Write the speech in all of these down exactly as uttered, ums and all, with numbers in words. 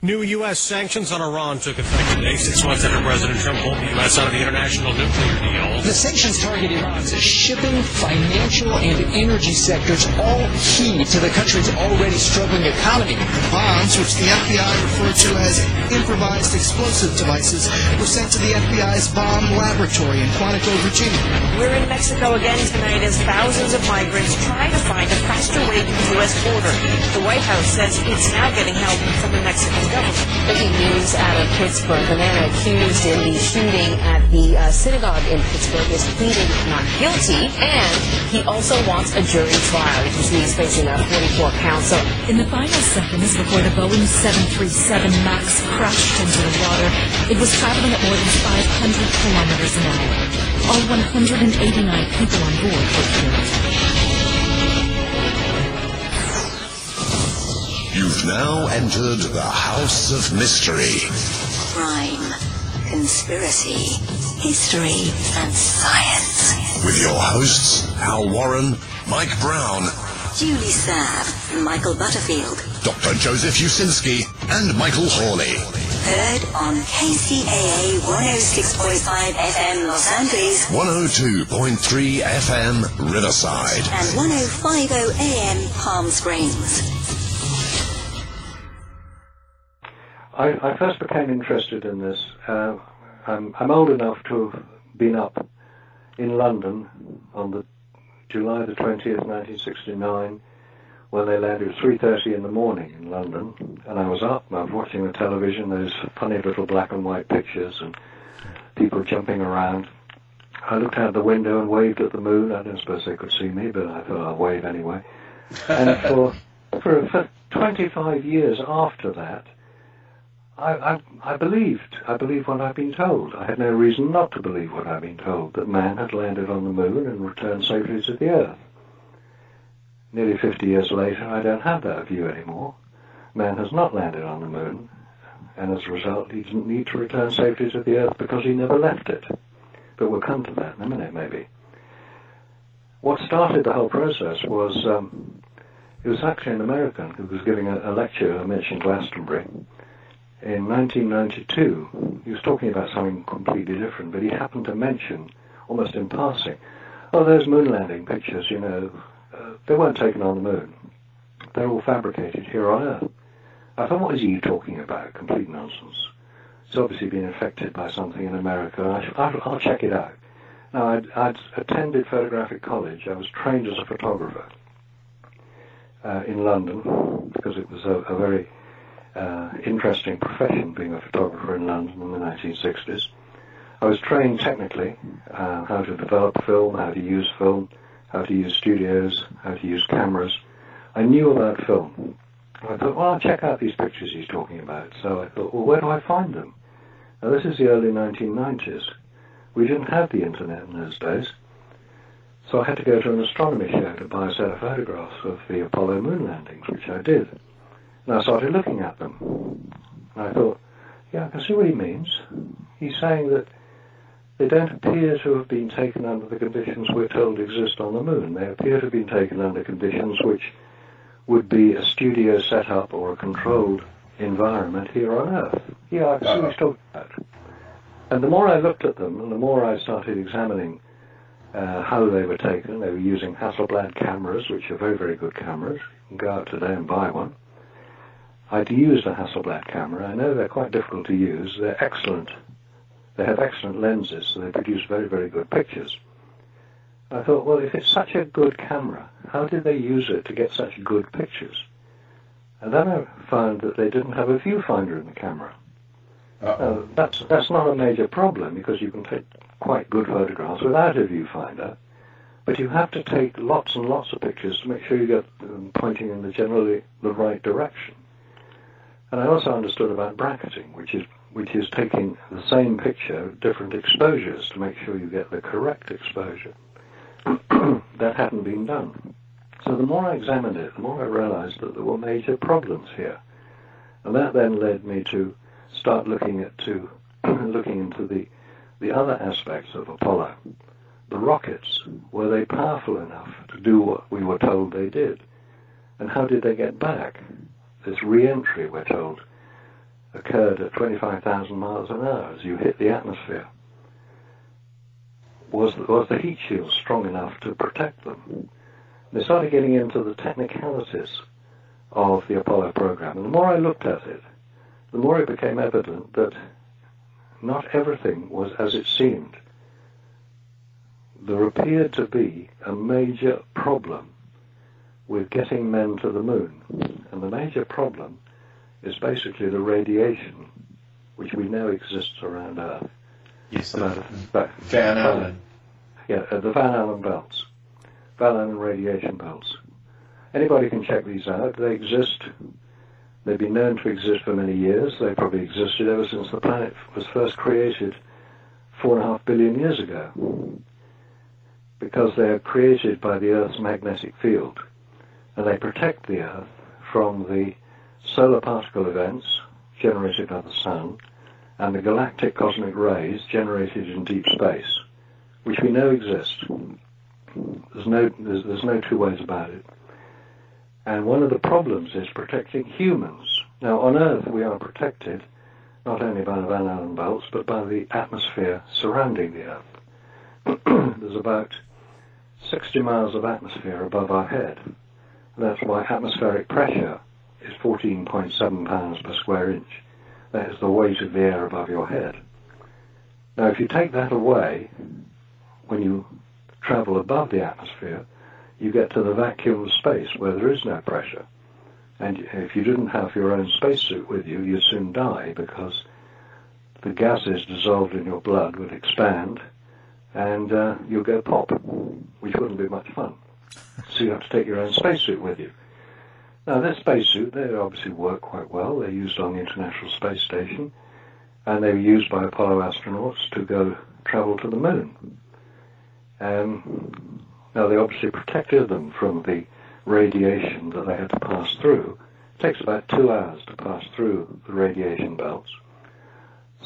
New U S sanctions on Iran took effect today, six months after President Trump pulled the U S out of the international nuclear deal. The sanctions target Iran's shipping, financial, and energy sectors, all key to the country's already struggling economy. The bombs, which the F B I referred to as improvised explosive devices, were sent to the F B I's bomb laboratory in Quantico, Virginia. We're in Mexico again tonight as thousands of migrants try to find a faster way to the U S border. The White House says it's now getting help from the Mexican government. Breaking news out of Pittsburgh. The man accused in the shooting at the uh, synagogue in Pittsburgh is pleading not guilty, and he also wants a jury trial, which means facing a forty-four counts. In the final seconds before the Boeing seven thirty-seven MAX crashed into the water, it was traveling at more than five hundred kilometers an hour. All one hundred eighty-nine people on board were killed. You've now entered the House of Mystery. Crime, conspiracy, history, and science. With your hosts, Hal Warren, Mike Brown, Julie Sav, Michael Butterfield, Doctor Joseph Usinski, and Michael Hawley. Heard on K C A A one oh six point five F M Los Angeles, one oh two point three F M Riverside, and one oh five point oh A M Palm Springs. I, I first became interested in this. Uh, I'm, I'm old enough to have been up in London on the July the twentieth, nineteen sixty-nine, when they landed. It was three thirty in the morning in London, and I was up. I was watching the television, those funny little black and white pictures and people jumping around. I looked out the window and waved at the moon. I don't suppose they could see me, but I thought I'd wave anyway. And for, for, for twenty-five years after that, I, I, I believed. I believed what I'd been told. I had no reason not to believe what I'd been told, that man had landed on the moon and returned safely to the Earth. Nearly fifty years later, I don't have that view anymore. Man has not landed on the moon, and as a result, he didn't need to return safely to the Earth because he never left it. But we'll come to that in a minute, maybe. What started the whole process was, um, it was actually an American who was giving a, a lecture, I mentioned Glastonbury, in nineteen ninety-two, he was talking about something completely different, but he happened to mention, almost in passing, oh, those moon landing pictures, you know, uh, they weren't taken on the moon. They're all fabricated here on Earth. I thought, what is he talking about? Complete nonsense. It's obviously been infected by something in America. I, I'll, I'll check it out. Now, I'd, I'd attended photographic college. I was trained as a photographer uh, in London, because it was a, a very... Uh, interesting profession, being a photographer in London in the nineteen sixties. I was trained technically uh, how to develop film, how to use film, how to use studios, how to use cameras. I knew about film. I thought, well, I'll check out these pictures he's talking about. So I thought, well, where do I find them? Now, this is the early nineteen nineties. We didn't have the internet in those days. So I had to go to an astronomy show to buy a set of photographs of the Apollo moon landings, which I did. And I started looking at them. And I thought, Yeah, I can see what he means. He's saying that they don't appear to have been taken under the conditions we're told exist on the moon. They appear to have been taken under conditions which would be a studio setup or a controlled environment here on Earth. Yeah, I can see what he's talking about. And the more I looked at them, and the more I started examining uh, how they were taken, they were using Hasselblad cameras, which are very, very good cameras. You can go out today and buy one. I'd used a Hasselblad camera. I know they're quite difficult to use. They're excellent. They have excellent lenses, so they produce very, very good pictures. I thought, well, if it's such a good camera, how did they use it to get such good pictures? And then I found that they didn't have a viewfinder in the camera. Uh, that's, that's not a major problem, because you can take quite good photographs without a viewfinder, but you have to take lots and lots of pictures to make sure you get them pointing in the generally the right direction. And I also understood about bracketing, which is which is taking the same picture at different exposures to make sure you get the correct exposure. That hadn't been done. So the more I examined it, the more I realized that there were major problems here. And that then led me to start looking at to looking into the the other aspects of Apollo. The rockets, were they powerful enough to do what we were told they did? And how did they get back? This re-entry, we're told, occurred at twenty-five thousand miles an hour as you hit the atmosphere. Was the, was the heat shield strong enough to protect them? They started getting into the technicalities of the Apollo program. And the more I looked at it, the more it became evident that not everything was as it seemed. There appeared to be a major problem with getting men to the moon. And the major problem is basically the radiation, which we know exists around Earth. Yes, the about, Van Allen. Yeah, the Van Allen belts. Van Allen radiation belts. Anybody can check these out. They exist. They've been known to exist for many years. They probably existed ever since the planet was first created four and a half billion years ago, because they are created by the Earth's magnetic field. And they protect the Earth from the solar particle events generated by the Sun and the galactic cosmic rays generated in deep space, which we know exist. There's no, there's, there's no two ways about it. And one of the problems is protecting humans. Now, on Earth, we are protected not only by the Van Allen belts, but by the atmosphere surrounding the Earth. There's about sixty miles of atmosphere above our head. That's why atmospheric pressure is fourteen point seven pounds per square inch. That is the weight of the air above your head. Now, if you take that away, when you travel above the atmosphere, you get to the vacuum of space where there is no pressure. And if you didn't have your own spacesuit with you, you'd soon die, because the gases dissolved in your blood would expand and uh, you'll go pop, which wouldn't be much fun. So you have to take your own spacesuit with you. Now, this spacesuit, they obviously work quite well. They're used on the International Space Station, and they were used by Apollo astronauts to go travel to the moon. Um, now, they obviously protected them from the radiation that they had to pass through. It takes about two hours to pass through the radiation belts.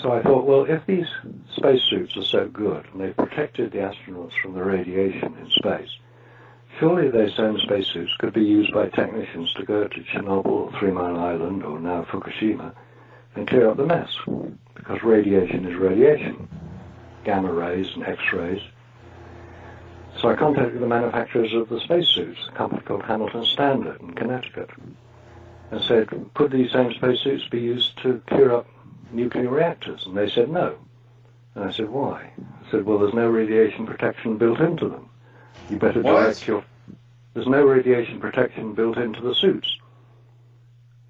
So I thought, well, if these spacesuits are so good, and they've protected the astronauts from the radiation in space, surely those same spacesuits could be used by technicians to go to Chernobyl or Three Mile Island or now Fukushima and clear up the mess, because radiation is radiation, gamma rays and X-rays. So I contacted the manufacturers of the spacesuits, a company called Hamilton Standard in Connecticut, and said, could these same spacesuits be used to clear up nuclear reactors? And they said no. And I said, why? I said, well, there's no radiation protection built into them. You better direct what? your... There's no radiation protection built into the suits.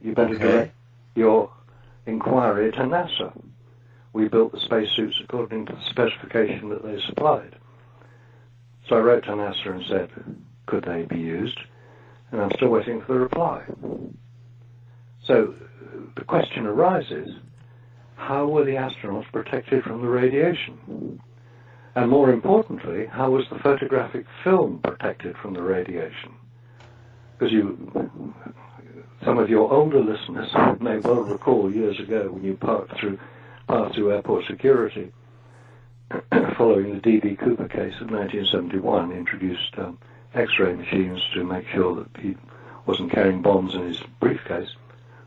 You better okay. direct your inquiry to NASA. We built the spacesuits according to the specification that they supplied. So I wrote to NASA and said, could they be used? And I'm still waiting for the reply. So the question arises, how were the astronauts protected from the radiation? And more importantly, how was the photographic film protected from the radiation? Because you, Some of your older listeners may well recall years ago when you parked through, passed through airport security following the D B Cooper case of nineteen seventy-one, introduced um, X-ray machines to make sure that he wasn't carrying bombs in his briefcase,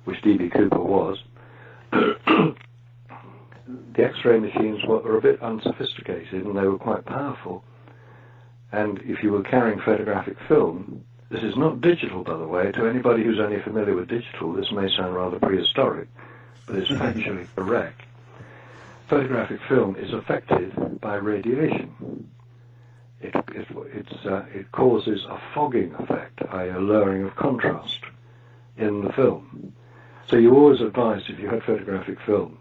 which D B Cooper was. The X-ray machines were, were a bit unsophisticated, and they were quite powerful. And if you were carrying photographic film, this is not digital, by the way. To anybody who's only familiar with digital, this may sound rather prehistoric, but it's actually correct. Photographic film is affected by radiation. It it it's, uh, it causes a fogging effect, that is a lowering of contrast in the film. So you always advised, if you had photographic film,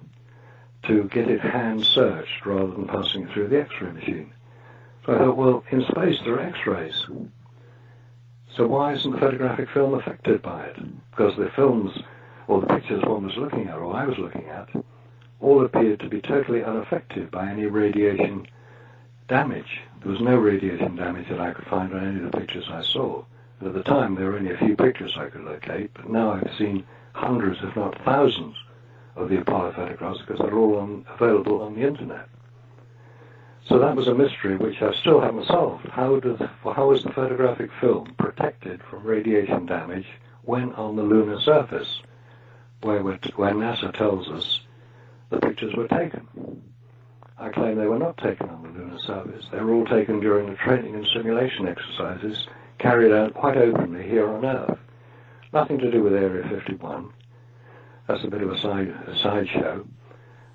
to get it hand-searched rather than passing it through the X-ray machine. So I thought, well, in space there are X-rays. So why isn't the photographic film affected by it? Because the films, or the pictures one was looking at, or I was looking at, all appeared to be totally unaffected by any radiation damage. There was no radiation damage that I could find on any of the pictures I saw. At the time, there were only a few pictures I could locate, but now I've seen hundreds, if not thousands, of the Apollo photographs, because they're all on, available on the internet. So that was a mystery which I still haven't solved. How does, how is the photographic film protected from radiation damage when on the lunar surface, where, we're t where NASA tells us the pictures were taken? I claim they were not taken on the lunar surface. They were all taken during the training and simulation exercises carried out quite openly here on Earth. Nothing to do with Area fifty-one. That's a bit of a side a sideshow.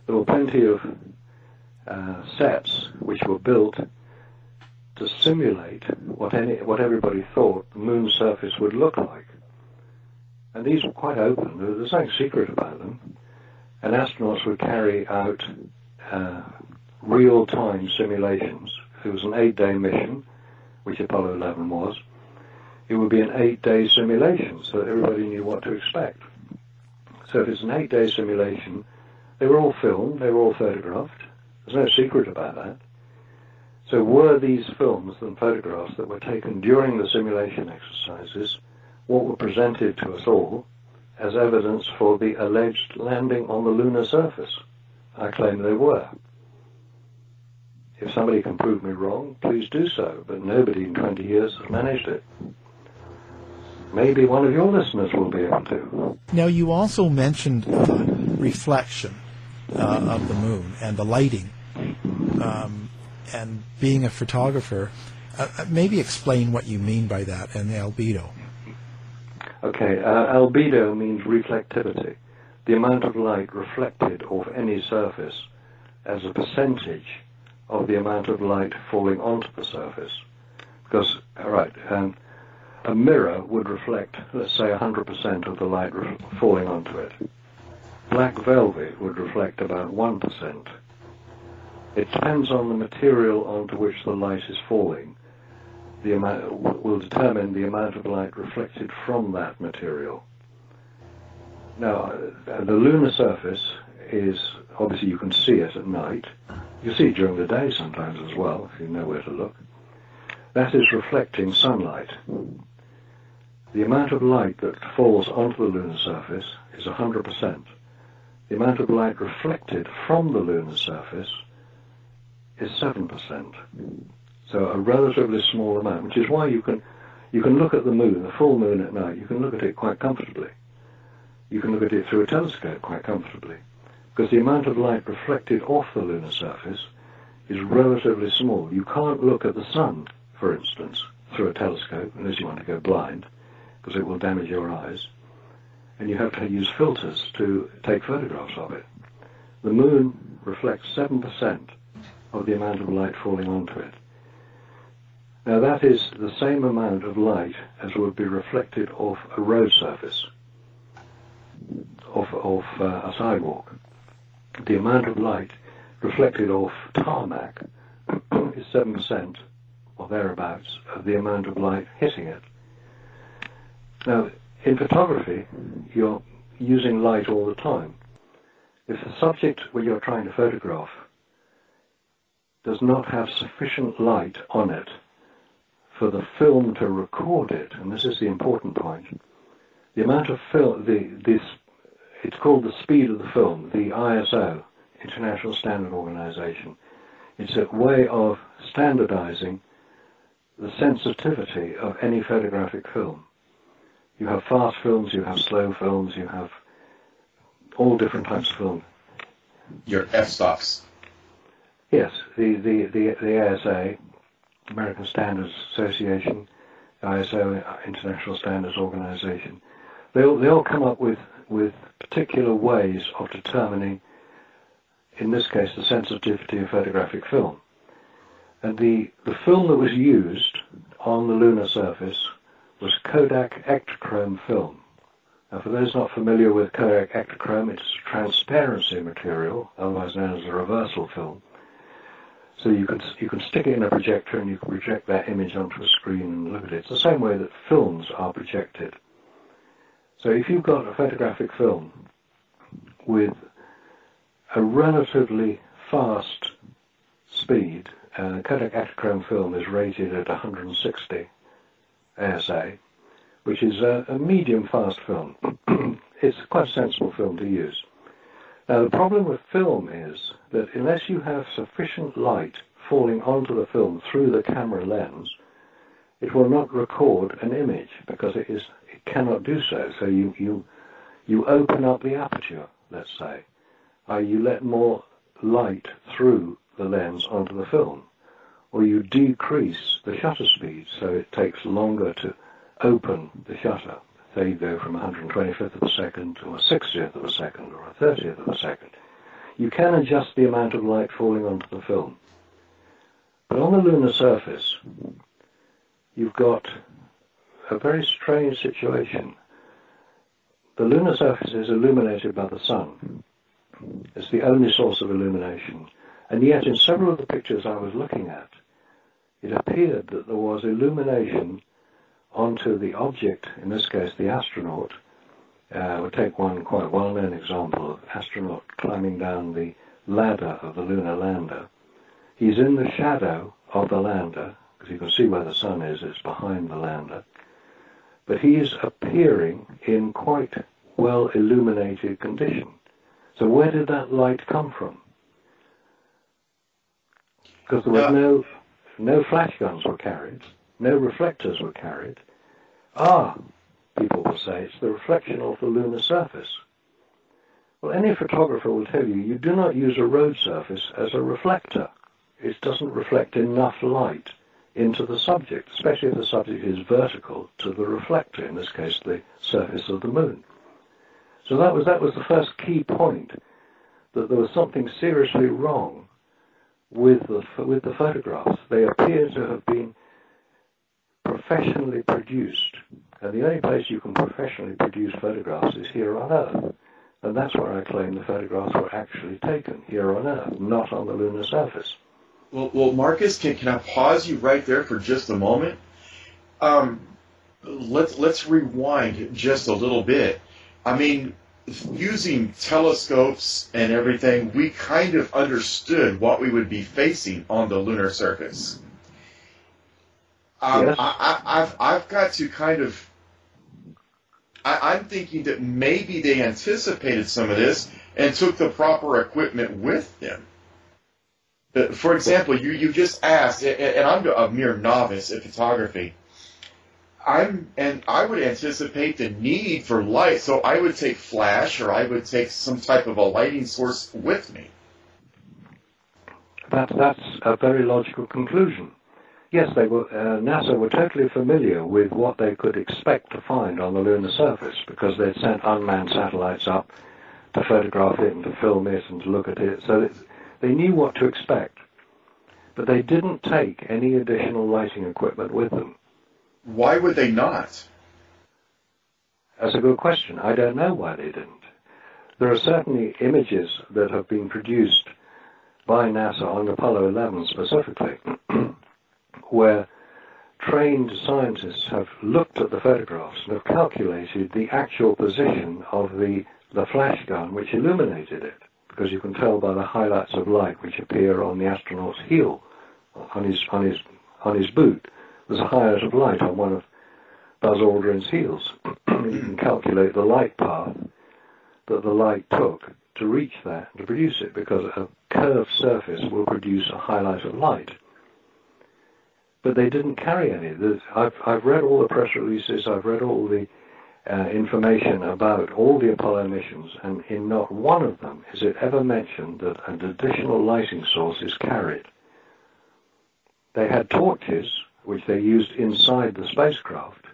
There were plenty of uh, sets which were built to simulate what any what everybody thought the moon's surface would look like, and these were quite open. There was nothing secret about them, and astronauts would carry out uh, real-time simulations. If it was an eight-day mission, which Apollo eleven was, it would be an eight-day simulation, so that everybody knew what to expect. So if it's an eight-day simulation, they were all filmed, they were all photographed. There's no secret about that. So were these films and photographs that were taken during the simulation exercises what were presented to us all as evidence for the alleged landing on the lunar surface? I claim they were. If somebody can prove me wrong, please do so, but nobody in twenty years has managed it. Maybe one of your listeners will be able to. Now, you also mentioned the reflection uh, of the moon and the lighting, um, and being a photographer. Uh, maybe explain what you mean by that and the albedo. Okay, uh, albedo means reflectivity, the amount of light reflected off any surface as a percentage of the amount of light falling onto the surface. Because, all right, um, a mirror would reflect, let's say, one hundred percent of the light falling onto it. Black velvet would reflect about one percent. It depends on the material onto which the light is falling. The amount will determine the amount of light reflected from that material. Now, the lunar surface is, obviously you can see it at night. You see it during the day sometimes as well, if you know where to look. That is reflecting sunlight. The amount of light that falls onto the lunar surface is one hundred percent. The amount of light reflected from the lunar surface is seven percent. So a relatively small amount, which is why you can, you can look at the moon, the full moon at night, you can look at it quite comfortably. You can look at it through a telescope quite comfortably, because the amount of light reflected off the lunar surface is relatively small. You can't look at the sun, for instance, through a telescope, unless you want to go blind, because it will damage your eyes, and you have to use filters to take photographs of it. The moon reflects seven percent of the amount of light falling onto it. Now that is the same amount of light as would be reflected off a road surface, off, off uh, a sidewalk. The amount of light reflected off tarmac is seven percent or thereabouts of the amount of light hitting it. Now, in photography, you're using light all the time. If the subject where you're trying to photograph does not have sufficient light on it for the film to record it, and this is the important point, the amount of film, the, this, it's called the speed of the film, the I S O, International Standard Organization. It's a way of standardizing the sensitivity of any photographic film. You have fast films, you have slow films, you have all different types of film. Your f-stops. Yes, the, the, the, the A S A, American Standards Association, I S O, International Standards Organization, they all, they all come up with, with particular ways of determining, in this case, the sensitivity of photographic film. And the, the film that was used on the lunar surface was Kodak Ektachrome film. Now, for those not familiar with Kodak Ektachrome, it's transparency material, otherwise known as a reversal film. So you can, you can stick it in a projector and you can project that image onto a screen and look at it. It's the same way that films are projected. So if you've got a photographic film with a relatively fast speed, uh, the Kodak Ektachrome film is rated at one hundred sixty A S A, which is a, a medium fast film. It's quite a sensible film to use. Now, the problem with film is that unless you have sufficient light falling onto the film through the camera lens, it will not record an image because it is it cannot do so. So you, you, you open up the aperture, let's say. Uh, you let more light through the lens onto the film. Or you decrease the shutter speed so it takes longer to open the shutter. So you go from one hundred twenty-fifth of a second to a sixtieth of a second or a thirtieth of a second. You can adjust the amount of light falling onto the film. But on the lunar surface, you've got a very strange situation. The lunar surface is illuminated by the sun. It's the only source of illumination. And yet, in several of the pictures I was looking at, it appeared that there was illumination onto the object, in this case the astronaut. Uh, we'll take one quite well-known example of astronaut climbing down the ladder of the lunar lander. He's in the shadow of the lander, because you can see where the sun is, it's behind the lander. But he's appearing in quite well-illuminated condition. So where did that light come from? Because there was no, no flash guns were carried, no reflectors were carried. Ah, people will say, it's the reflection of the lunar surface. Well, any photographer will tell you, you do not use a road surface as a reflector. It doesn't reflect enough light into the subject, especially if the subject is vertical to the reflector, in this case the surface of the moon. So that was, that was the first key point, that there was something seriously wrong with the, with the photographs. They appear to have been professionally produced. And the only place you can professionally produce photographs is here on Earth. And that's where I claim the photographs were actually taken, here on Earth, not on the lunar surface. Well, well Marcus, can, can I pause you right there for just a moment? Um, let's, let's rewind just a little bit. I mean, using telescopes and everything, we kind of understood what we would be facing on the lunar surface. Um, yes. I, I, I've, I've got to kind of, I, I'm thinking that maybe they anticipated some of this and took the proper equipment with them. For example, you, you just asked, and I'm a mere novice at photography, I'm, and I would anticipate the need for light, so I would take flash or I would take some type of a lighting source with me. That, that's a very logical conclusion. Yes, they were, uh, NASA were totally familiar with what they could expect to find on the lunar surface because they'd sent unmanned satellites up to photograph it and to film it and to look at it. So it's, they knew what to expect, but they didn't take any additional lighting equipment with them. Why would they not? That's a good question. I don't know why they didn't. There are certainly images that have been produced by NASA on Apollo eleven specifically, where trained scientists have looked at the photographs and have calculated the actual position of the, the flash gun which illuminated it, because you can tell by the highlights of light which appear on the astronaut's heel, on his, on his, on his boot. There's a highlight of light on one of Buzz Aldrin's heels. You can calculate the light path that the light took to reach there, to produce it, because a curved surface will produce a highlight of light. But they didn't carry any. I've, I've read all the press releases, I've read all the uh, information about all the Apollo missions, and in not one of them is it ever mentioned that an additional lighting source is carried. They had torches, which they used inside the spacecraft,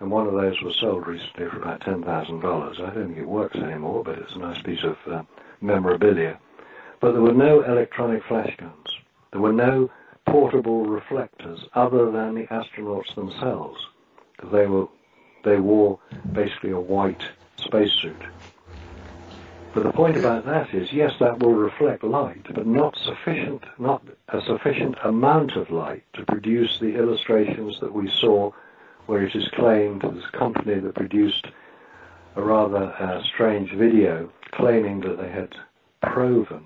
and one of those was sold recently for about ten thousand dollars. I don't think it works anymore, but it's a nice piece of uh, memorabilia. But there were no electronic flash guns. There were no portable reflectors other than the astronauts themselves, because they were they wore basically a white spacesuit. But the point about that is, yes, that will reflect light, but not sufficient, not a sufficient amount of light to produce the illustrations that we saw, where it is claimed this company that produced a rather uh, strange video claiming that they had proven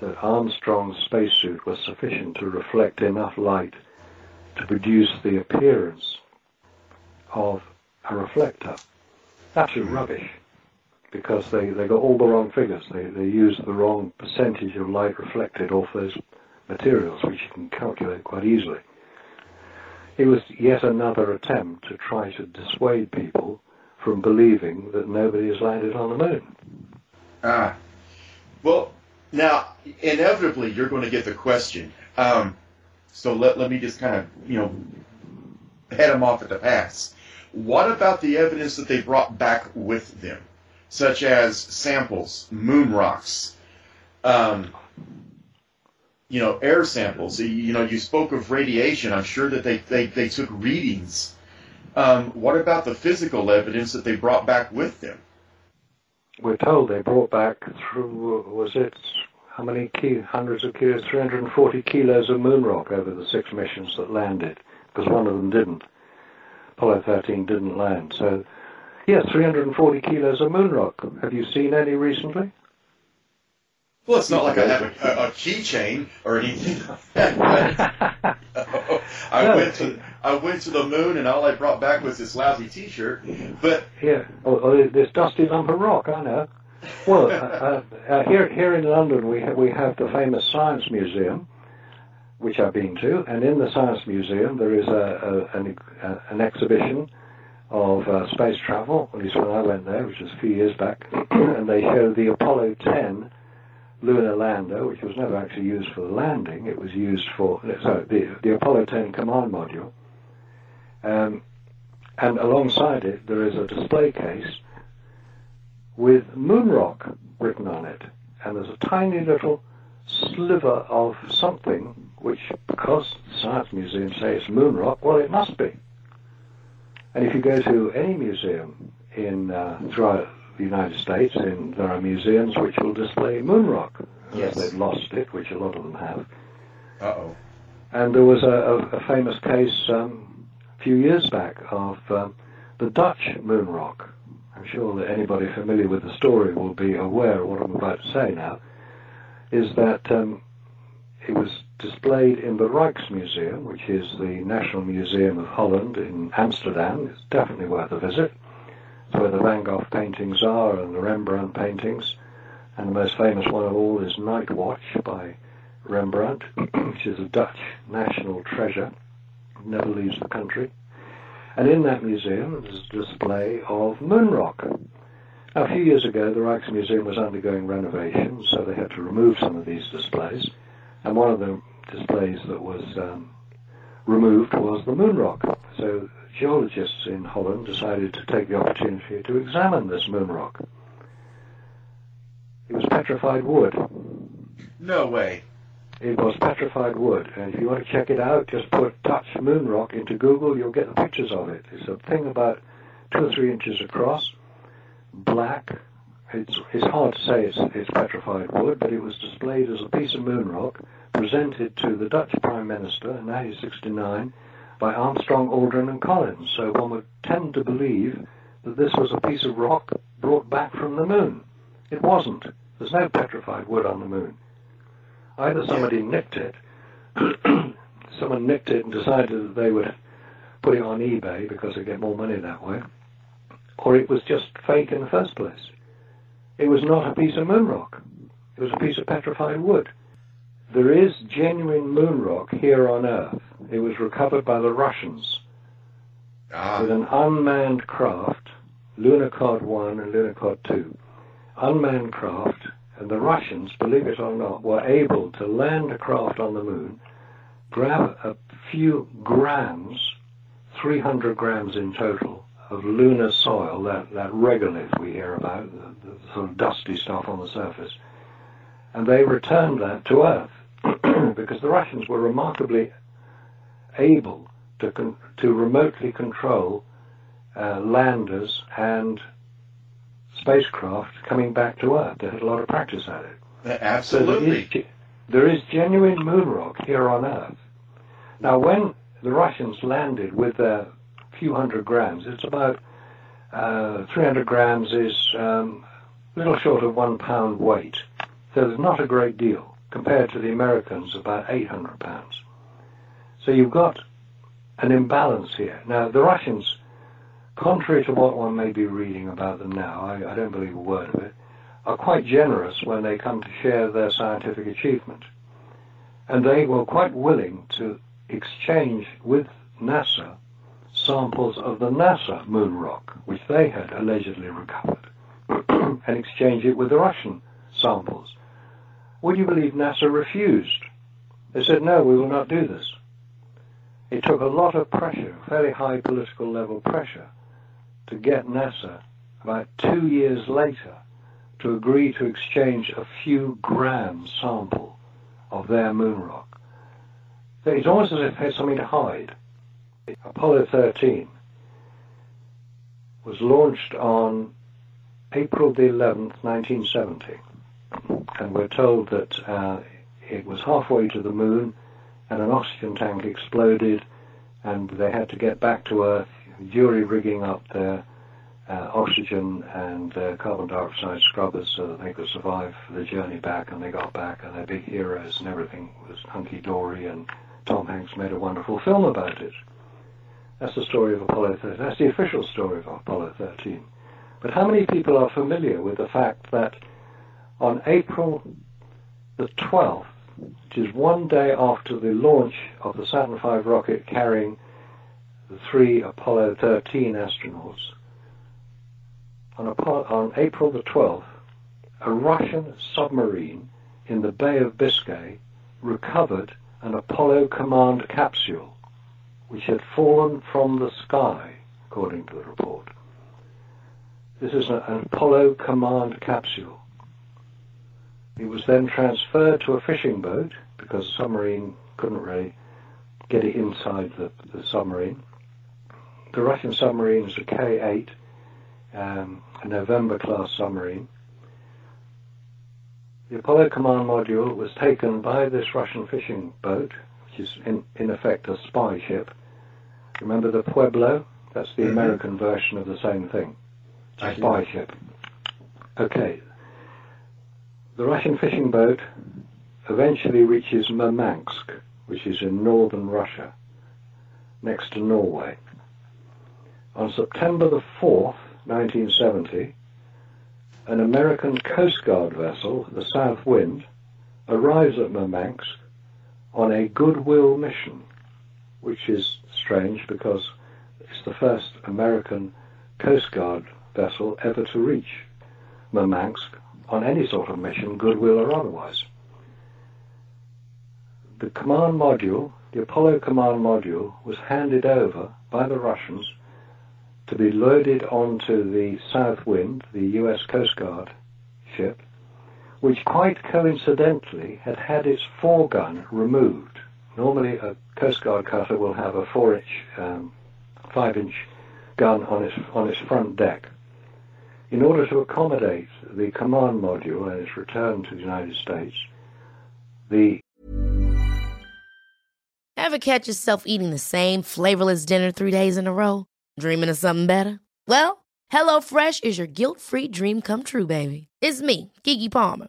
that Armstrong's spacesuit was sufficient to reflect enough light to produce the appearance of a reflector. Absolute rubbish, because they, they got all the wrong figures. They, they used the wrong percentage of light reflected off those materials, which you can calculate quite easily. It was yet another attempt to try to dissuade people from believing that nobody has landed on the moon. Ah, well... Now, inevitably, you're going to get the question. Um, so let, let me just kind of, you know, head them off at the pass. What about the evidence that they brought back with them, such as samples, moon rocks, um, you know, air samples? You know, you spoke of radiation. I'm sure that they, they, they took readings. Um, what about the physical evidence that they brought back with them? We're told they brought back through, was it, how many kilos, hundreds of kilos, three hundred forty kilos of moon rock over the six missions that landed, because one of them didn't. Apollo thirteen didn't land. So, yes, three hundred forty kilos of moon rock. Have you seen any recently? Well, it's not like I have a, a, a keychain or anything like that. But, uh, I, no, went to, I went to the moon, and all I brought back was this lousy T-shirt. But yeah, or, or this dusty lump of rock, I know. Well, uh, uh, here here in London, we ha we have the famous Science Museum, which I've been to, and in the Science Museum there is a, a an, a, an exhibition of uh, space travel. At least when I went there, which was a few years back, and they show the Apollo ten. Lunar lander, which was never actually used for landing, it was used for sorry, the, the Apollo ten command module. Um, and alongside it, there is a display case with moon rock written on it. And there's a tiny little sliver of something, which, because the Science Museum says moon rock, well, it must be. And if you go to any museum in uh, throughout the United States, and there are museums which will display moon rock. Yes. They've lost it, which a lot of them have. Uh-oh. And there was a, a, a famous case um, a few years back of um, the Dutch moon rock. I'm sure that anybody familiar with the story will be aware of what I'm about to say now, is that um, it was displayed in the Rijksmuseum, which is the National Museum of Holland in Amsterdam. It's definitely worth a visit. Where the Van Gogh paintings are, and the Rembrandt paintings, and the most famous one of all is Night Watch by Rembrandt, which is a Dutch national treasure, never leaves the country. And in that museum there's a display of moon rock. Now, a few years ago the Rijksmuseum was undergoing renovation, so they had to remove some of these displays, and one of the displays that was um, removed was the moon rock. So geologists in Holland decided to take the opportunity to examine this moon rock. It was petrified wood. No way. It was petrified wood, and if you want to check it out, just put Dutch moon rock into Google, you'll get the pictures of it. It's a thing about two or three inches across, black. It's, it's hard to say it's, it's petrified wood, but it was displayed as a piece of moon rock presented to the Dutch Prime Minister in nineteen sixty-nine by Armstrong, Aldrin and Collins, so one would tend to believe that this was a piece of rock brought back from the moon. It wasn't. There's no petrified wood on the moon. Either somebody nicked it, someone nicked it and decided that they would put it on eBay because I get more money that way, or it was just fake in the first place. It was not a piece of moon rock. It was a piece of petrified wood. There is genuine moon rock here on Earth. It was recovered by the Russians ah. with an unmanned craft, Lunokhod one and Lunokhod two. Unmanned craft, and the Russians, believe it or not, were able to land a craft on the moon, grab a few grams, three hundred grams in total, of lunar soil, that, that regolith we hear about, the, the sort of dusty stuff on the surface, and they returned that to Earth because the Russians were remarkably able to, con to remotely control uh, landers and spacecraft coming back to Earth. They had a lot of practice at it. Absolutely. So there, is, there is genuine moon rock here on Earth. Now, when the Russians landed with their few hundred grams, it's about uh, three hundred grams is um, a little short of one pound weight. So there's not a great deal compared to the Americans, about eight hundred pounds. So you've got an imbalance here. Now, the Russians, contrary to what one may be reading about them now, I, I don't believe a word of it, are quite generous when they come to share their scientific achievement. And they were quite willing to exchange with NASA samples of the NASA moon rock, which they had allegedly recovered, and exchange it with the Russian samples. Would you believe NASA refused? They said, no, we will not do this. It took a lot of pressure, fairly high political level pressure, to get NASA, about two years later, to agree to exchange a few gram sample of their moon rock. So it's almost as if they had something to hide. Apollo thirteen was launched on April the eleventh, nineteen seventy, and we're told that uh, it was halfway to the moon and an oxygen tank exploded, and they had to get back to Earth, jury-rigging up their uh, oxygen and uh, carbon dioxide scrubbers so that they could survive the journey back, and they got back, and they're big heroes, and everything was hunky-dory, and Tom Hanks made a wonderful film about it. That's the story of Apollo thirteen. That's the official story of Apollo thirteen. But how many people are familiar with the fact that on April the twelfth, which is one day after the launch of the Saturn five rocket carrying the three Apollo thirteen astronauts, on, Apollo, on April the twelfth, a Russian submarine in the Bay of Biscay recovered an Apollo command capsule which had fallen from the sky, according to the report. This is an Apollo command capsule. It was then transferred to a fishing boat because the submarine couldn't really get it inside the, the submarine. The Russian submarine is a K eight, um, a November-class submarine. The Apollo command module was taken by this Russian fishing boat, which is in, in effect a spy ship. Remember the Pueblo? That's the mm-hmm. American version of the same thing. It's a spy ship. Okay. The Russian fishing boat eventually reaches Murmansk, which is in northern Russia, next to Norway. On September the fourth, nineteen seventy, an American Coast Guard vessel, the South Wind, arrives at Murmansk on a goodwill mission, which is strange because it's the first American Coast Guard vessel ever to reach Murmansk on any sort of mission, goodwill or otherwise. The command module, the Apollo command module, was handed over by the Russians to be loaded onto the South Wind, the U S Coast Guard ship, which quite coincidentally had had its four-gun removed. Normally a Coast Guard cutter will have a four-inch, um, five-inch gun on its, on its front deck. In order to accommodate the command module and its return to the United States, the... Ever catch yourself eating the same flavorless dinner three days in a row? Dreaming of something better? Well, HelloFresh is your guilt-free dream come true, baby. It's me, Keke Palmer.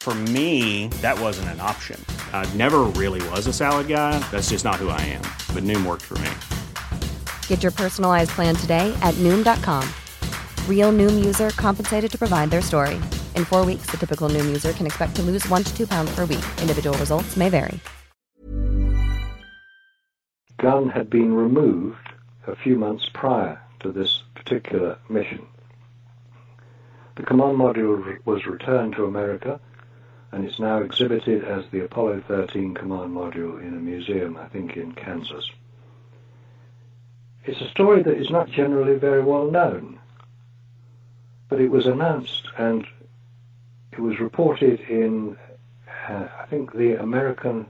For me, that wasn't an option. I never really was a salad guy. That's just not who I am. But Noom worked for me. Get your personalized plan today at Noom dot com. Real Noom user compensated to provide their story. In four weeks, the typical Noom user can expect to lose one to two pounds per week. Individual results may vary. Gunn had been removed a few months prior to this particular mission. The command module was returned to America and is now exhibited as the Apollo thirteen command module in a museum, I think in Kansas. It's a story that is not generally very well known, but it was announced and it was reported in, uh, I think the American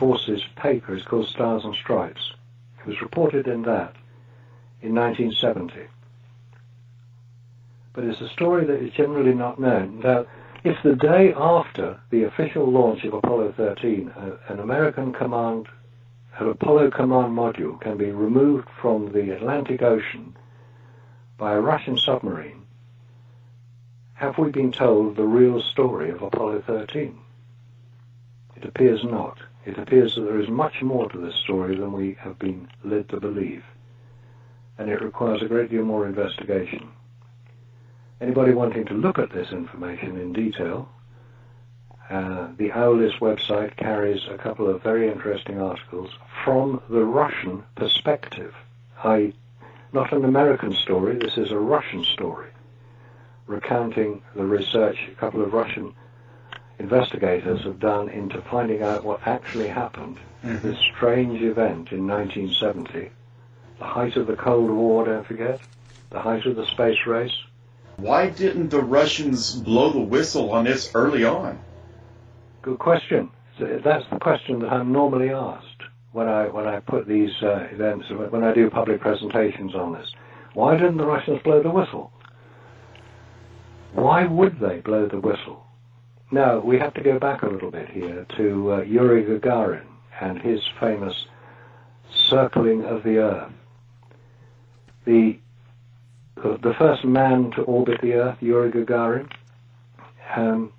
Forces paper is called Stars and Stripes. It was reported in that in nineteen seventy. But it's a story that is generally not known. Now, if the day after the official launch of Apollo thirteen, uh, an American command an Apollo command module can be removed from the Atlantic Ocean by a Russian submarine, have we been told the real story of Apollo thirteen? It appears not. It appears that there is much more to this story than we have been led to believe, and it requires a great deal more investigation. Anybody wanting to look at this information in detail, Uh, the O W L I S website carries a couple of very interesting articles from the Russian perspective. I, not an American story, this is a Russian story, recounting the research a couple of Russian investigators have done into finding out what actually happened at this strange event in nineteen seventy. The height of the Cold War, don't forget, the height of the space race. Why didn't the Russians blow the whistle on this early on? Good question. So that's the question that I'm normally asked when I when I put these uh, events, when I do public presentations on this. Why didn't the Russians blow the whistle? Why would they blow the whistle? Now, we have to go back a little bit here to uh, Yuri Gagarin and his famous circling of the Earth. The, uh, the first man to orbit the Earth, Yuri Gagarin, um,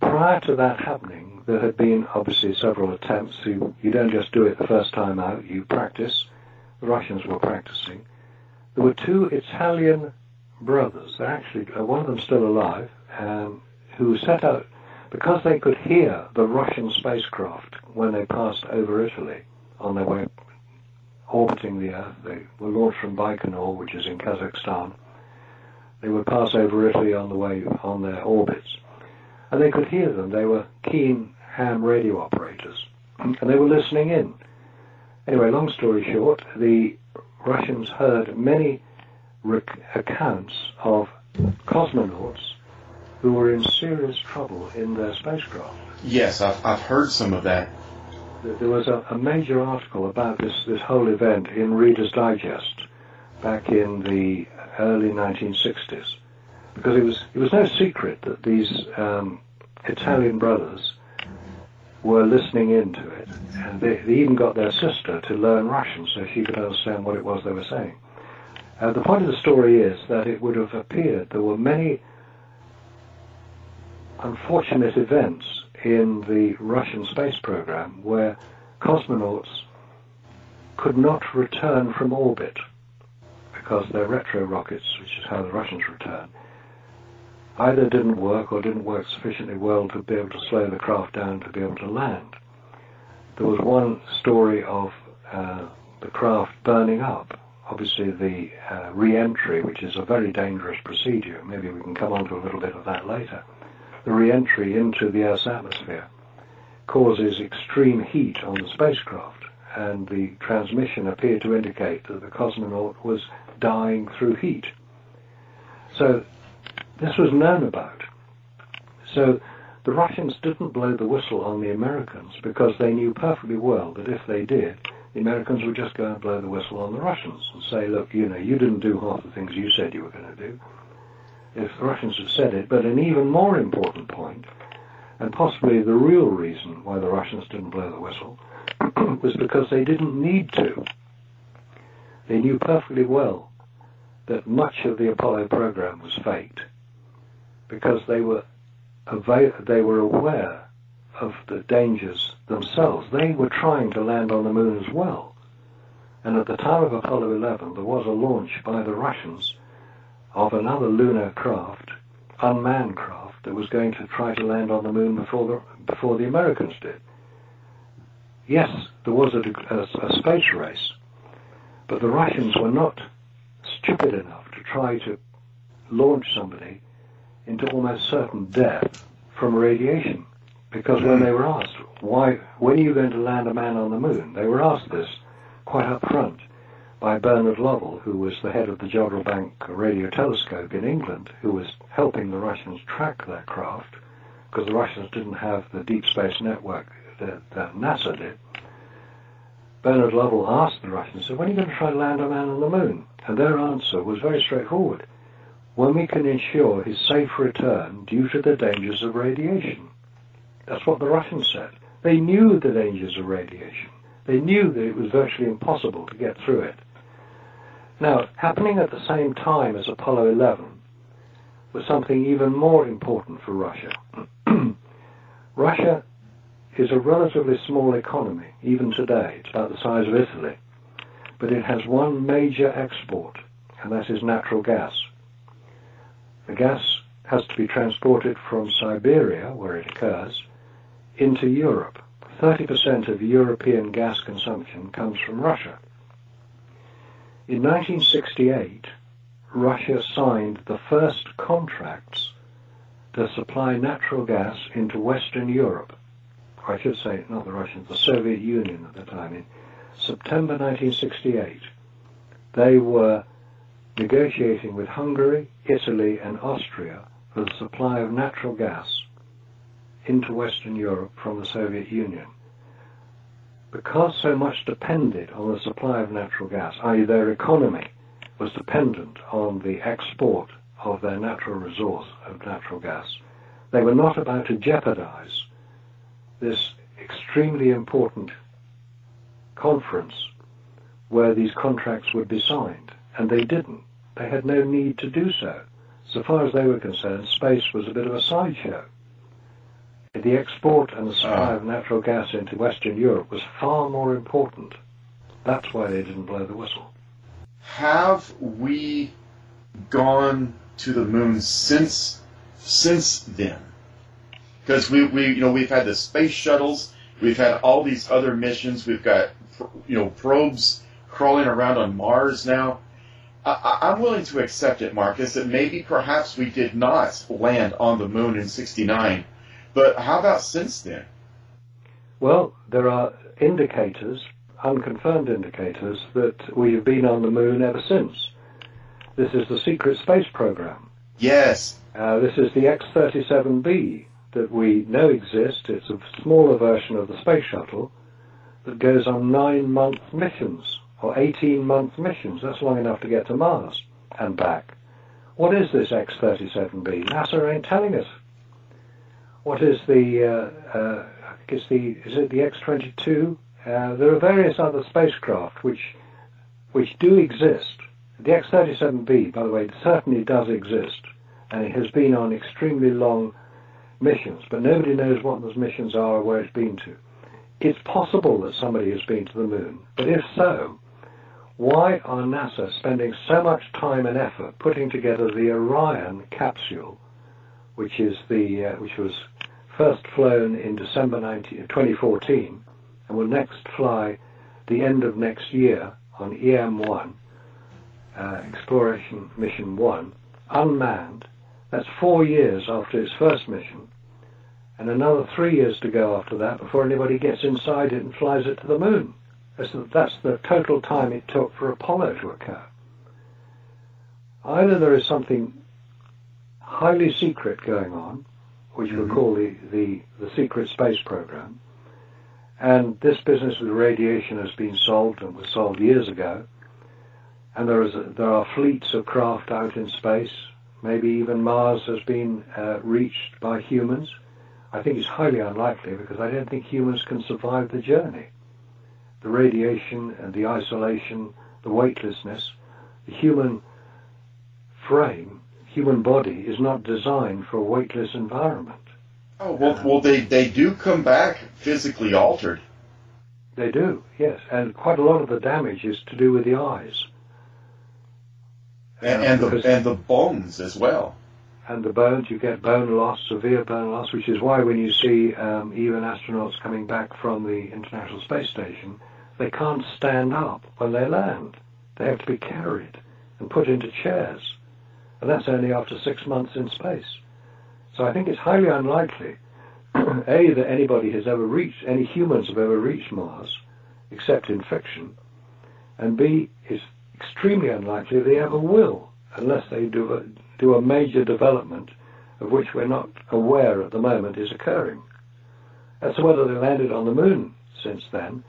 prior to that happening, there had been obviously several attempts. You, you don't just do it the first time out, you practice. The Russians were practicing. There were two Italian brothers, they're actually, one of them still alive, um, who set out, because they could hear the Russian spacecraft when they passed over Italy on their way orbiting the Earth. They were launched from Baikonur, which is in Kazakhstan. They would pass over Italy on the way on their orbits. And they could hear them. They were keen ham radio operators, and they were listening in. Anyway, long story short, the Russians heard many rec- accounts of cosmonauts who were in serious trouble in their spacecraft. Yes, I've, I've heard some of that. There was a, a major article about this, this whole event in Reader's Digest back in the early nineteen sixties, because it was, it was no secret that these um, Italian brothers were listening into it, and they, they even got their sister to learn Russian so she could understand what it was they were saying. Uh, the point of the story is that it would have appeared there were many unfortunate events in the Russian space program where cosmonauts could not return from orbit because their retro rockets, which is how the Russians return, either didn't work or didn't work sufficiently well to be able to slow the craft down to be able to land. There was one story of uh, the craft burning up. Obviously the uh, re-entry, which is a very dangerous procedure, maybe we can come on to a little bit of that later, the re-entry into the Earth's atmosphere causes extreme heat on the spacecraft, and the transmission appeared to indicate that the cosmonaut was dying through heat. So this was known about. So the Russians didn't blow the whistle on the Americans because they knew perfectly well that if they did, the Americans would just go and blow the whistle on the Russians and say, look, you know, you didn't do half the things you said you were going to do. If the Russians had said it, but an even more important point, and possibly the real reason why the Russians didn't blow the whistle, was because they didn't need to. They knew perfectly well that much of the Apollo program was faked, because they were ava- they were aware of the dangers themselves. They were trying to land on the moon as well. And at the time of Apollo eleven, there was a launch by the Russians of another lunar craft, unmanned craft, that was going to try to land on the moon before the, before the Americans did. Yes, there was a, a, a space race, but the Russians were not stupid enough to try to launch somebody into almost certain death from radiation, because when they were asked, why, when are you going to land a man on the moon? They were asked this quite up front by Bernard Lovell, who was the head of the Jodrell Bank radio telescope in England, who was helping the Russians track their craft, because the Russians didn't have the deep space network that, that NASA did. Bernard Lovell asked the Russians, so when are you going to try to land a man on the moon? And their answer was very straightforward. When we can ensure his safe return due to the dangers of radiation. That's what the Russians said. They knew the dangers of radiation. They knew that it was virtually impossible to get through it. Now, happening at the same time as Apollo eleven was something even more important for Russia. Russia is a relatively small economy, even today. It's about the size of Italy. But it has one major export, and that is natural gas. The gas has to be transported from Siberia, where it occurs, into Europe. thirty percent of European gas consumption comes from Russia. In nineteen sixty-eight, Russia signed the first contracts to supply natural gas into Western Europe. I should say, not the Russians, the Soviet Union at the time. In September nineteen sixty-eight, they were negotiating with Hungary, Italy and Austria for the supply of natural gas into Western Europe from the Soviet Union. Because so much depended on the supply of natural gas, that is their economy was dependent on the export of their natural resource of natural gas, they were not about to jeopardize this extremely important conference where these contracts would be signed, and they didn't. They had no need to do so. So far as they were concerned, space was a bit of a sideshow. The export and the supply of natural gas into Western Europe was far more important. That's why they didn't blow the whistle. Have we gone to the moon since since then? Because we, we you know we've had the space shuttles, we've had all these other missions, we've got you know probes crawling around on Mars now. I, I'm willing to accept it, Marcus, that maybe perhaps we did not land on the moon in sixty-nine. But how about since then? Well, there are indicators unconfirmed indicators that we have been on the moon ever since. This is the secret space program. Yes. Uh, this is the X thirty-seven B that we know exists. It's a smaller version of the space shuttle that goes on nine-month missions, or eighteen-month missions. That's long enough to get to Mars and back. What is this X thirty-seven B? NASA ain't telling us. What is the, uh, uh, I think it's the, is it the X twenty-two? Uh, there are various other spacecraft which, which do exist. The X thirty-seven B, by the way, certainly does exist, and it has been on extremely long missions, but nobody knows what those missions are or where it's been to. It's possible that somebody has been to the moon, but if so, why are NASA spending so much time and effort putting together the Orion capsule, which is the uh, which was first flown in December twenty fourteen, and will next fly the end of next year on E M one, uh, Exploration Mission one, unmanned? That's four years after its first mission, and another three years to go after that before anybody gets inside it and flies it to the moon. That's the, that's the total time it took for Apollo to occur. Either there is something highly secret going on, which mm-hmm. we call the, the, the secret space program, and this business with radiation has been solved and was solved years ago, and there is a, there are fleets of craft out in space. Maybe even Mars has been uh, reached by humans. I think it's highly unlikely because I don't think humans can survive the journey. The radiation and the isolation, the weightlessness, the human frame, human body is not designed for a weightless environment. Oh, well, um, well they, they do come back physically altered. They do, yes. And quite a lot of the damage is to do with the eyes. And, and, the, and the bones as well. And the bones, you get bone loss, severe bone loss, which is why when you see um, even astronauts coming back from the International Space Station, they can't stand up when they land. They have to be carried and put into chairs. And that's only after six months in space. So I think it's highly unlikely, A, that anybody has ever reached, any humans have ever reached Mars, except in fiction, and B, it's extremely unlikely they ever will, unless they do a, do a major development of which we're not aware at the moment is occurring. As to whether they landed on the moon since then,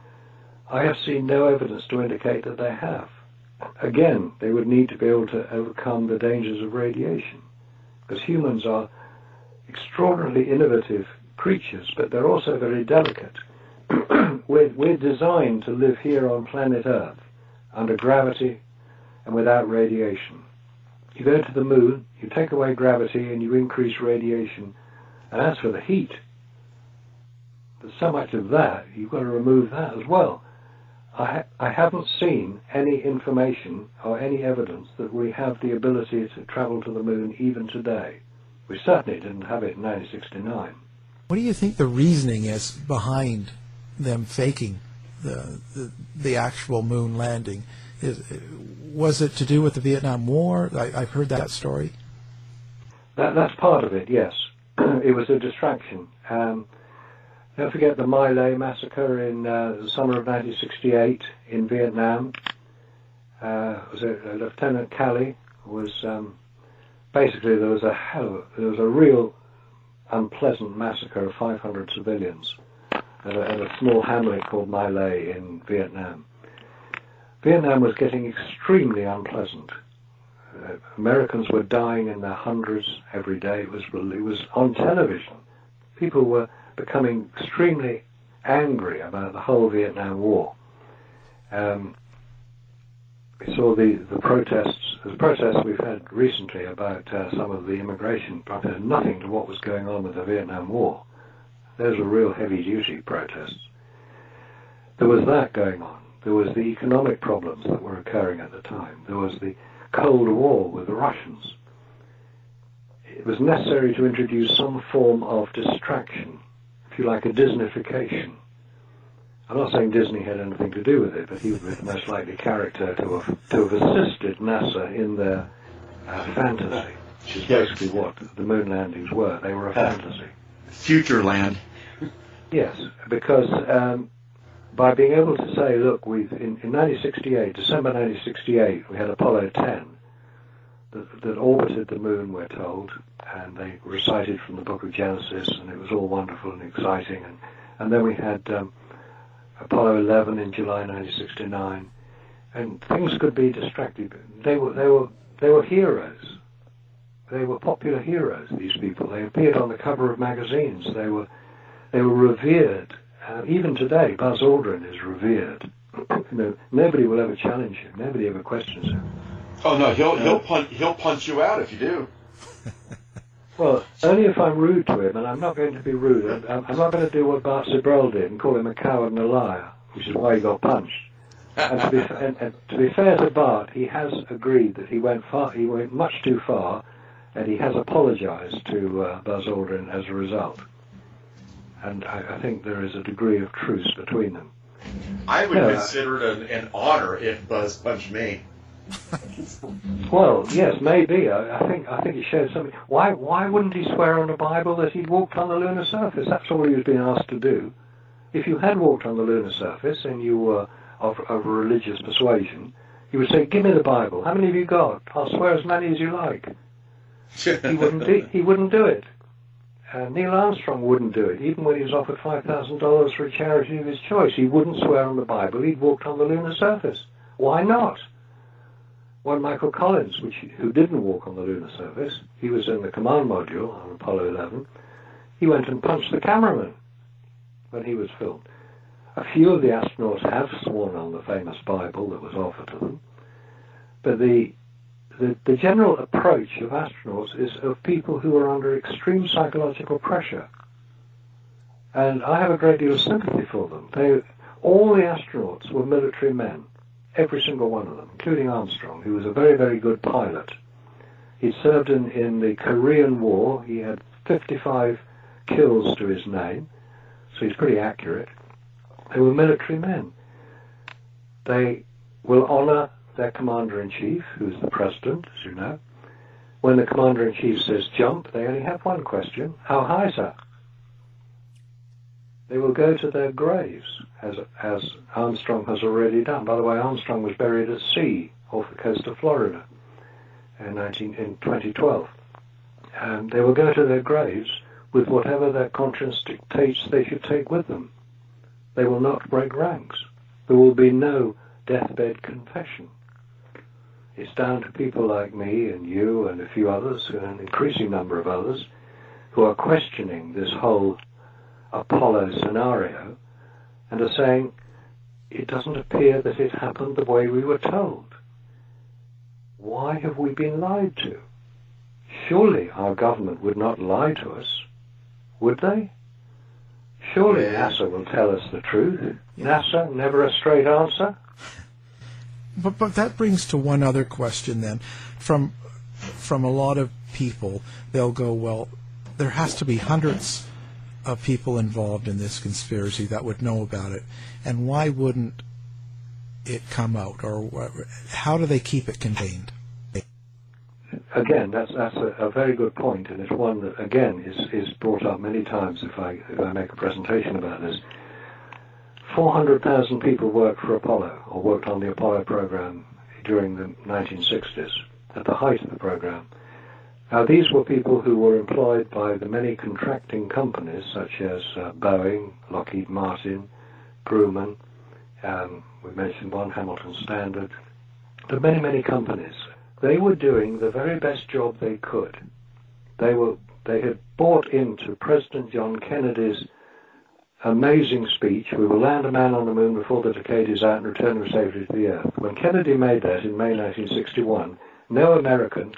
I have seen no evidence to indicate that they have. Again, they would need to be able to overcome the dangers of radiation, because humans are extraordinarily innovative creatures, but they're also very delicate. we're, we're designed to live here on planet Earth, under gravity and without radiation. You go to the moon, you take away gravity and you increase radiation. And as for the heat, there's so much of that, you've got to remove that as well. I, ha I haven't seen any information or any evidence that we have the ability to travel to the moon even today. We certainly didn't have it in nineteen sixty-nine. What do you think the reasoning is behind them faking The, the the actual moon landing? Is, was it to do with the Vietnam War? I, I've heard that story. That, that's part of it, yes. It was a distraction. Um, don't forget the My Lai massacre in uh, the summer of nineteen sixty-eight in Vietnam. Uh, was it, uh, Lieutenant Calley was um, basically there was a hell, there was a real unpleasant massacre of five hundred civilians at a, at a small hamlet called My Lai in Vietnam. Vietnam was getting extremely unpleasant. Uh, Americans were dying in their hundreds every day. It was, it was on television. People were becoming extremely angry about the whole Vietnam War. Um, we saw the, the protests, the protests we've had recently about uh, some of the immigration protests, nothing to what was going on with the Vietnam War. Those were real heavy-duty protests. There was that going on. There was the economic problems that were occurring at the time. There was the Cold War with the Russians. It was necessary to introduce some form of distraction, if you like, a Disneyfication. I'm not saying Disney had anything to do with it, but he would be the most likely character to have, to have assisted NASA in their uh, fantasy, which is basically what the moon landings were. They were a fantasy. Future land. Yes, because um, by being able to say, look, we've in, in nineteen sixty-eight, December nineteen sixty-eight, we had Apollo ten that, that orbited the moon, we're told, and they recited from the Book of Genesis, and it was all wonderful and exciting. And, and then we had um, Apollo eleven in July nineteen sixty-nine, and things could be distracted. They were they were they were heroes. They were popular heroes. These people. They appeared on the cover of magazines. They were they were revered. Uh, even today, Buzz Aldrin is revered. You know, nobody will ever challenge him. Nobody ever questions him. Oh no, he'll uh, he'll punch he'll punch you out if you do. Well, only if I'm rude to him, and I'm not going to be rude. I'm, I'm not going to do what Bart Sibrel did and call him a coward and a liar, which is why he got punched. And to be and, and to be fair to Bart, he has agreed that he went far, he went much too far, and he has apologized to uh, Buzz Aldrin as a result. And I, I think there is a degree of truce between them. I would you know, consider it an, an honor if Buzz punched me. Well, yes, maybe. I, I think I think he showed something. Why why wouldn't he swear on the Bible that he'd walked on the lunar surface? That's all he was being asked to do. If you had walked on the lunar surface and you were of, of religious persuasion, you would say, "Give me the Bible. How many have you got? I'll swear as many as you like." he wouldn't do, he wouldn't do it. Uh, Neil Armstrong wouldn't do it, even when he was offered five thousand dollars for a charity of his choice. He wouldn't swear on the Bible. He'd walked on the lunar surface. Why not? Well, Michael Collins, which, who didn't walk on the lunar surface, he was in the command module on Apollo eleven, he went and punched the cameraman when he was filmed. A few of the astronauts have sworn on the famous Bible that was offered to them, but the The, the general approach of astronauts is of people who are under extreme psychological pressure. And I have a great deal of sympathy for them. They, all the astronauts were military men, every single one of them, including Armstrong, who was a very, very good pilot. He served in, in the Korean War. He had fifty-five kills to his name, so he's pretty accurate. They were military men. They will honor their commander-in-chief, who's the president, as you know. When the commander-in-chief says jump, they only have one question: how high, sir? They will go to their graves, as as Armstrong has already done. By the way, Armstrong was buried at sea off the coast of Florida in nineteen in twenty twelve. And they will go to their graves with whatever their conscience dictates they should take with them. They will not break ranks. There will be no deathbed confession. It's down to people like me and you and a few others, and an increasing number of others, who are questioning this whole Apollo scenario and are saying, it doesn't appear that it happened the way we were told. Why have we been lied to? Surely our government would not lie to us, would they? Surely NASA will tell us the truth. NASA, never a straight answer. But but that brings to one other question then. From from a lot of people, they'll go, well, there has to be hundreds of people involved in this conspiracy that would know about it, and why wouldn't it come out? Or how do they keep it contained? Again, that's that's a, a very good point, and it's one that again is is brought up many times if I if I make a presentation about this. four hundred thousand people worked for Apollo, or worked on the Apollo program during the nineteen sixties, at the height of the program. Now, these were people who were employed by the many contracting companies, such as uh, Boeing, Lockheed Martin, Grumman, um, we mentioned one, Hamilton Standard, the many, many companies. They were doing the very best job they could. They were they had bought into President John Kennedy's amazing speech, we will land a man on the moon before the decade is out and return him safely to the earth. When Kennedy made that in May nineteen sixty-one, no American,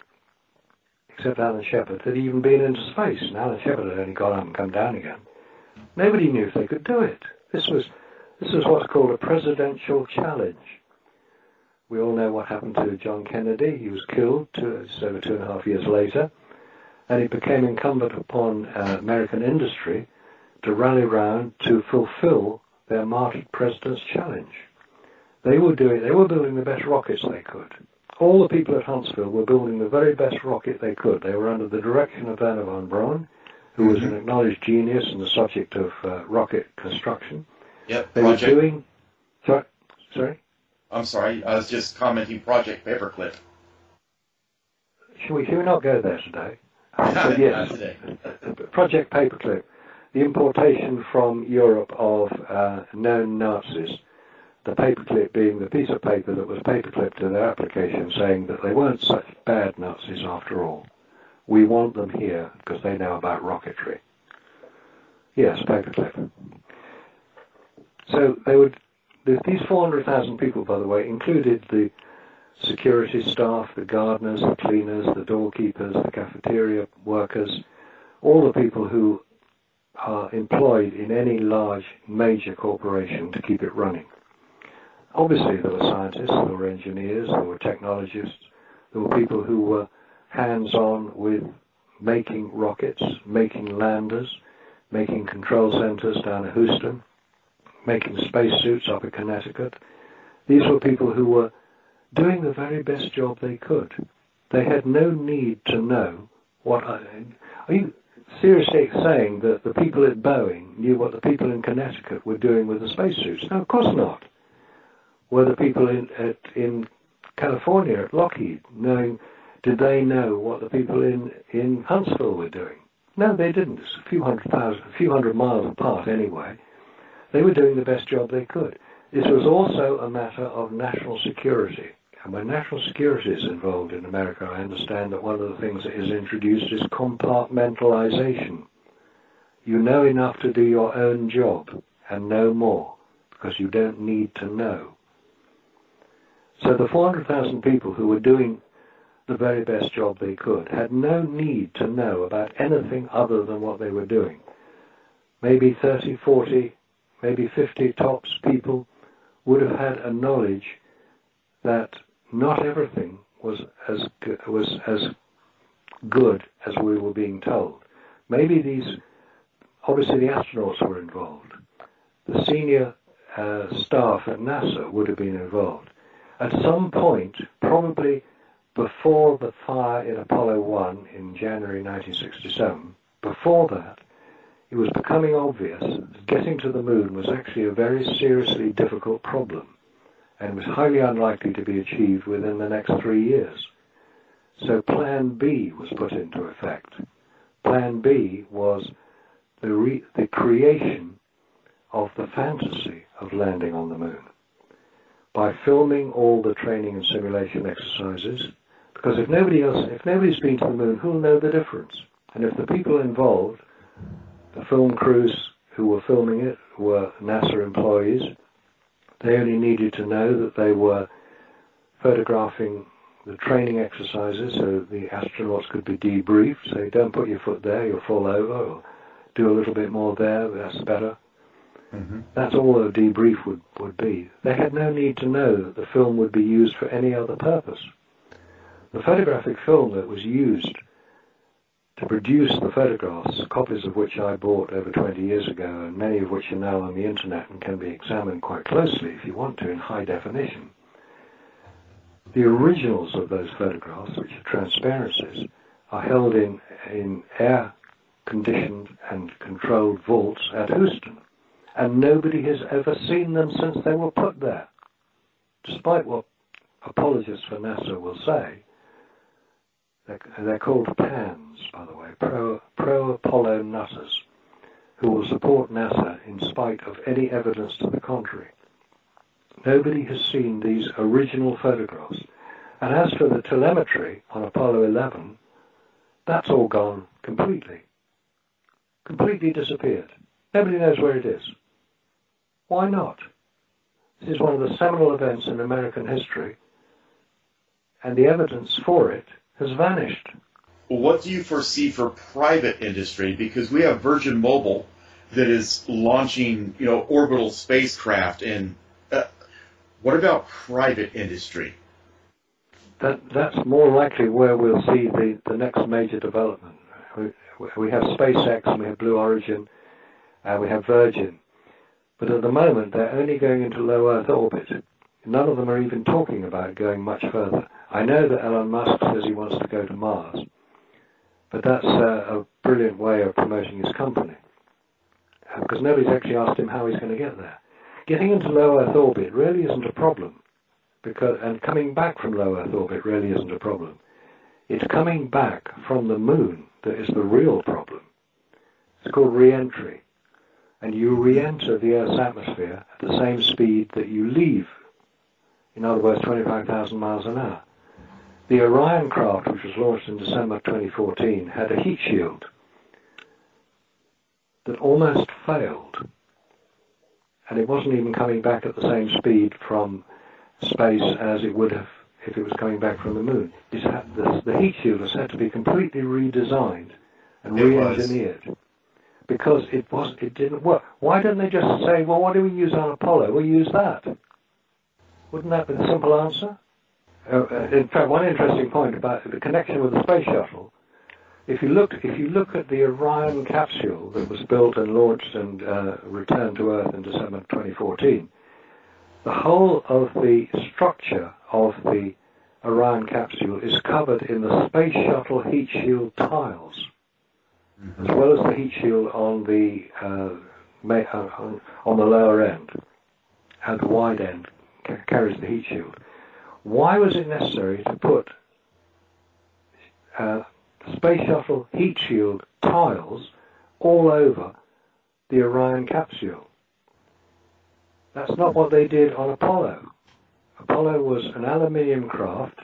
except Alan Shepard, had even been into space, and Alan Shepard had only gone up and come down again. Nobody knew if they could do it. This was, this was what's called a presidential challenge. We all know what happened to John Kennedy. He was killed two, just over two and a half years later, and it became incumbent upon uh, American industry to rally round to fulfill their martyred president's challenge. They were doing, they were building the best rockets they could. All the people at Huntsville were building the very best rocket they could. They were under the direction of Werner von Braun, who was an acknowledged genius and the subject of uh, rocket construction. Yep. They Project. were doing. Sorry. Sorry. I'm sorry. I was just commenting Project Paperclip. Should we? Should we not go there today? Uh, so yes. Today. Project Paperclip, the importation from Europe of uh, known Nazis. The paperclip being the piece of paper that was paperclipped to their application, saying that they weren't such bad Nazis after all. We want them here because they know about rocketry. Yes, paperclip. So they would. These four hundred thousand people, by the way, included the security staff, the gardeners, the cleaners, the doorkeepers, the cafeteria workers, all the people who are employed in any large major corporation to keep it running. Obviously, there were scientists, there were engineers, there were technologists, there were people who were hands-on with making rockets, making landers, making control centers down at Houston, making spacesuits up at Connecticut. These were people who were doing the very best job they could. They had no need to know what... I, are you seriously saying that the people at Boeing knew what the people in Connecticut were doing with the spacesuits? No, of course not. Were the people in, at, in California at Lockheed knowing, did they know what the people in, in Huntsville were doing? No, they didn't. It's a few hundred thousand, a few hundred miles apart anyway. They were doing the best job they could. This was also a matter of national security. And when national security is involved in America, I understand that one of the things that is introduced is compartmentalization. You know enough to do your own job and no more, because you don't need to know. So the four hundred thousand people who were doing the very best job they could had no need to know about anything other than what they were doing. Maybe thirty, forty, maybe fifty tops people would have had a knowledge that not everything was as was as good as we were being told. Maybe these, obviously the astronauts were involved. The senior uh, staff at NASA would have been involved. At some point, probably before the fire in Apollo one in January nineteen sixty-seven, before that, it was becoming obvious that getting to the moon was actually a very seriously difficult problem and was highly unlikely to be achieved within the next three years. So Plan B was put into effect. Plan B was the, re the creation of the fantasy of landing on the moon, by filming all the training and simulation exercises, because if nobody else, if nobody's been to the moon, who'll know the difference? And if the people involved, the film crews who were filming it, were NASA employees, they only needed to know that they were photographing the training exercises so the astronauts could be debriefed, so don't put your foot there, you'll fall over, or do a little bit more there, that's better. Mm-hmm. That's all a debrief would, would be. They had no need to know that the film would be used for any other purpose. The photographic film that was used to produce the photographs, copies of which I bought over twenty years ago, and many of which are now on the internet and can be examined quite closely if you want to in high definition. The originals of those photographs, which are transparencies, are held in, in air-conditioned and controlled vaults at Houston. And nobody has ever seen them since they were put there. Despite what apologists for NASA will say, they're, they're called PANs, by the way, pro, pro-Apollo nutters, who will support NASA in spite of any evidence to the contrary. Nobody has seen these original photographs. And as for the telemetry on Apollo eleven, that's all gone completely. Completely disappeared. Nobody knows where it is. Why not? This is one of the seminal events in American history, and the evidence for it has vanished. Well, what do you foresee for private industry? Because we have Virgin Mobile that is launching, you know, orbital spacecraft, and uh, what about private industry? That, that's more likely where we'll see the, the next major development. We, we have SpaceX and we have Blue Origin, and we have Virgin. But at the moment, they're only going into low Earth orbit. None of them are even talking about going much further. I know that Elon Musk says he wants to go to Mars, but that's uh, a brilliant way of promoting his company, because nobody's actually asked him how he's going to get there. getting into low Earth orbit really isn't a problem, because and coming back from low Earth orbit really isn't a problem. It's coming back from the moon that is the real problem. It's called re-entry. And you re-enter the Earth's atmosphere at the same speed that you leave, in other words, twenty-five thousand miles an hour. The Orion craft, which was launched in December twenty fourteen, had a heat shield that almost failed. And it wasn't even coming back at the same speed from space as it would have if it was coming back from the moon. It's had, the, the heat shield was had to be completely redesigned and re-engineered. Because it was, it didn't work. Why didn't they just say, well, what do we use on Apollo? We'll use that. Wouldn't that be the simple answer? Uh, in fact, one interesting point about the connection with the space shuttle, if you look, if you look at the Orion capsule that was built and launched and uh, returned to Earth in December twenty fourteen, the whole of the structure of the Orion capsule is covered in the space shuttle heat shield tiles. Mm-hmm. As well as the heat shield on the uh, ma uh, on the lower end, and the wide end ca carries the heat shield. Why was it necessary to put uh, space shuttle heat shield tiles all over the Orion capsule? That's not what they did on Apollo. Apollo was an aluminium craft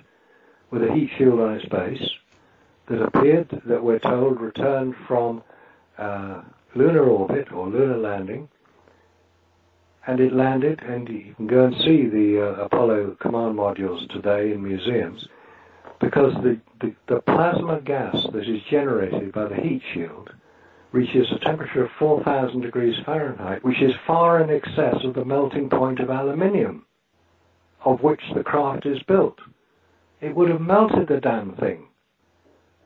with a heat shield on its base, that appeared, that we're told, returned from uh, lunar orbit or lunar landing, and it landed, and you can go and see the uh, Apollo command modules today in museums, because the, the, the plasma gas that is generated by the heat shield reaches a temperature of four thousand degrees Fahrenheit, which is far in excess of the melting point of aluminium, of which the craft is built. It would have melted the damn thing.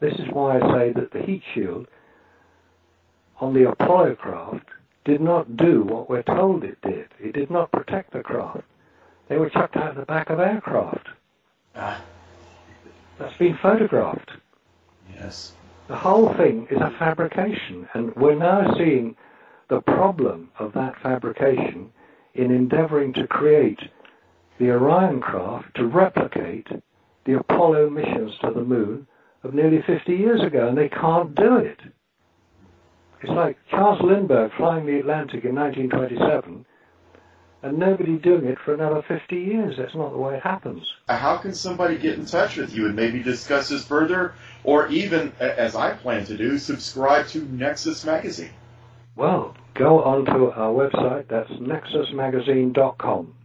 This is why I say that the heat shield on the Apollo craft did not do what we're told it did. It did not protect the craft. They were chucked out of the back of aircraft. Ah. That's been photographed. Yes. The whole thing is a fabrication, and we're now seeing the problem of that fabrication in endeavoring to create the Orion craft to replicate the Apollo missions to the moon of nearly fifty years ago, and they can't do it. It's like Charles Lindbergh flying the Atlantic in nineteen twenty-seven and nobody doing it for another fifty years. That's not the way it happens. How can somebody get in touch with you and maybe discuss this further, or even, as I plan to do, subscribe to Nexus Magazine? Well, go onto our website. That's nexus magazine dot com.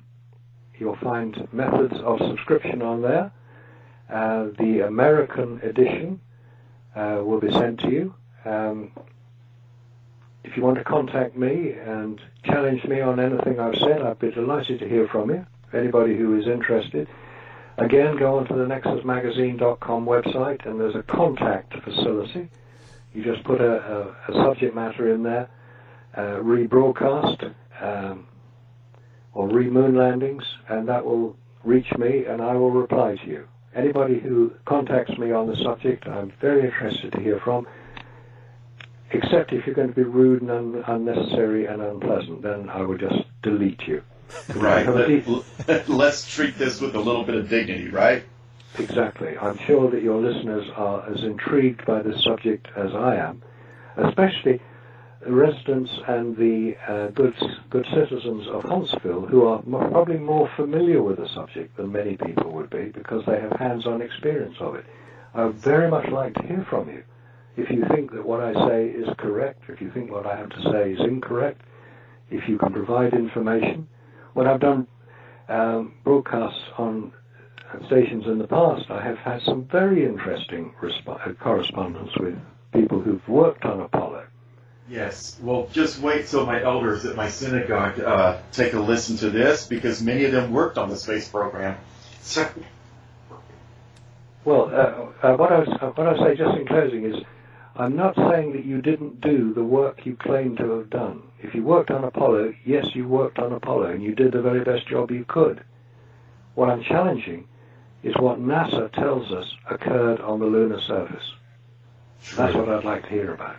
You'll find methods of subscription on there. Uh, the American edition uh, will be sent to you. Um, if you want to contact me and challenge me on anything I've said, I'd be delighted to hear from you, anybody who is interested. Again, go onto the nexus magazine dot com website, and there's a contact facility. You just put a, a, a subject matter in there, uh, rebroadcast um, or re-moon landings, and that will reach me, and I will reply to you. Anybody who contacts me on the subject, I'm very interested to hear from, except if you're going to be rude and un unnecessary and unpleasant, then I will just delete you. Right. Let, let's treat this with a little bit of dignity, right? Exactly. I'm sure that your listeners are as intrigued by this subject as I am, especially the residents and the uh, good, good citizens of Huntsville, who are m probably more familiar with the subject than many people would be, because they have hands-on experience of it. I would very much like to hear from you. If you think that what I say is correct, if you think what I have to say is incorrect, if you can provide information. When I've done um, broadcasts on stations in the past, I have had some very interesting resp correspondence with people who've worked on Apollo. Yes, well, just wait till my elders at my synagogue uh, take a listen to this, because many of them worked on the space program. So. Well, uh, uh, what I uh, what I say just in closing is, I'm not saying that you didn't do the work you claim to have done. If you worked on Apollo, yes, you worked on Apollo, and you did the very best job you could. What I'm challenging is what NASA tells us occurred on the lunar surface. True. That's what I'd like to hear about.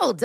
Hold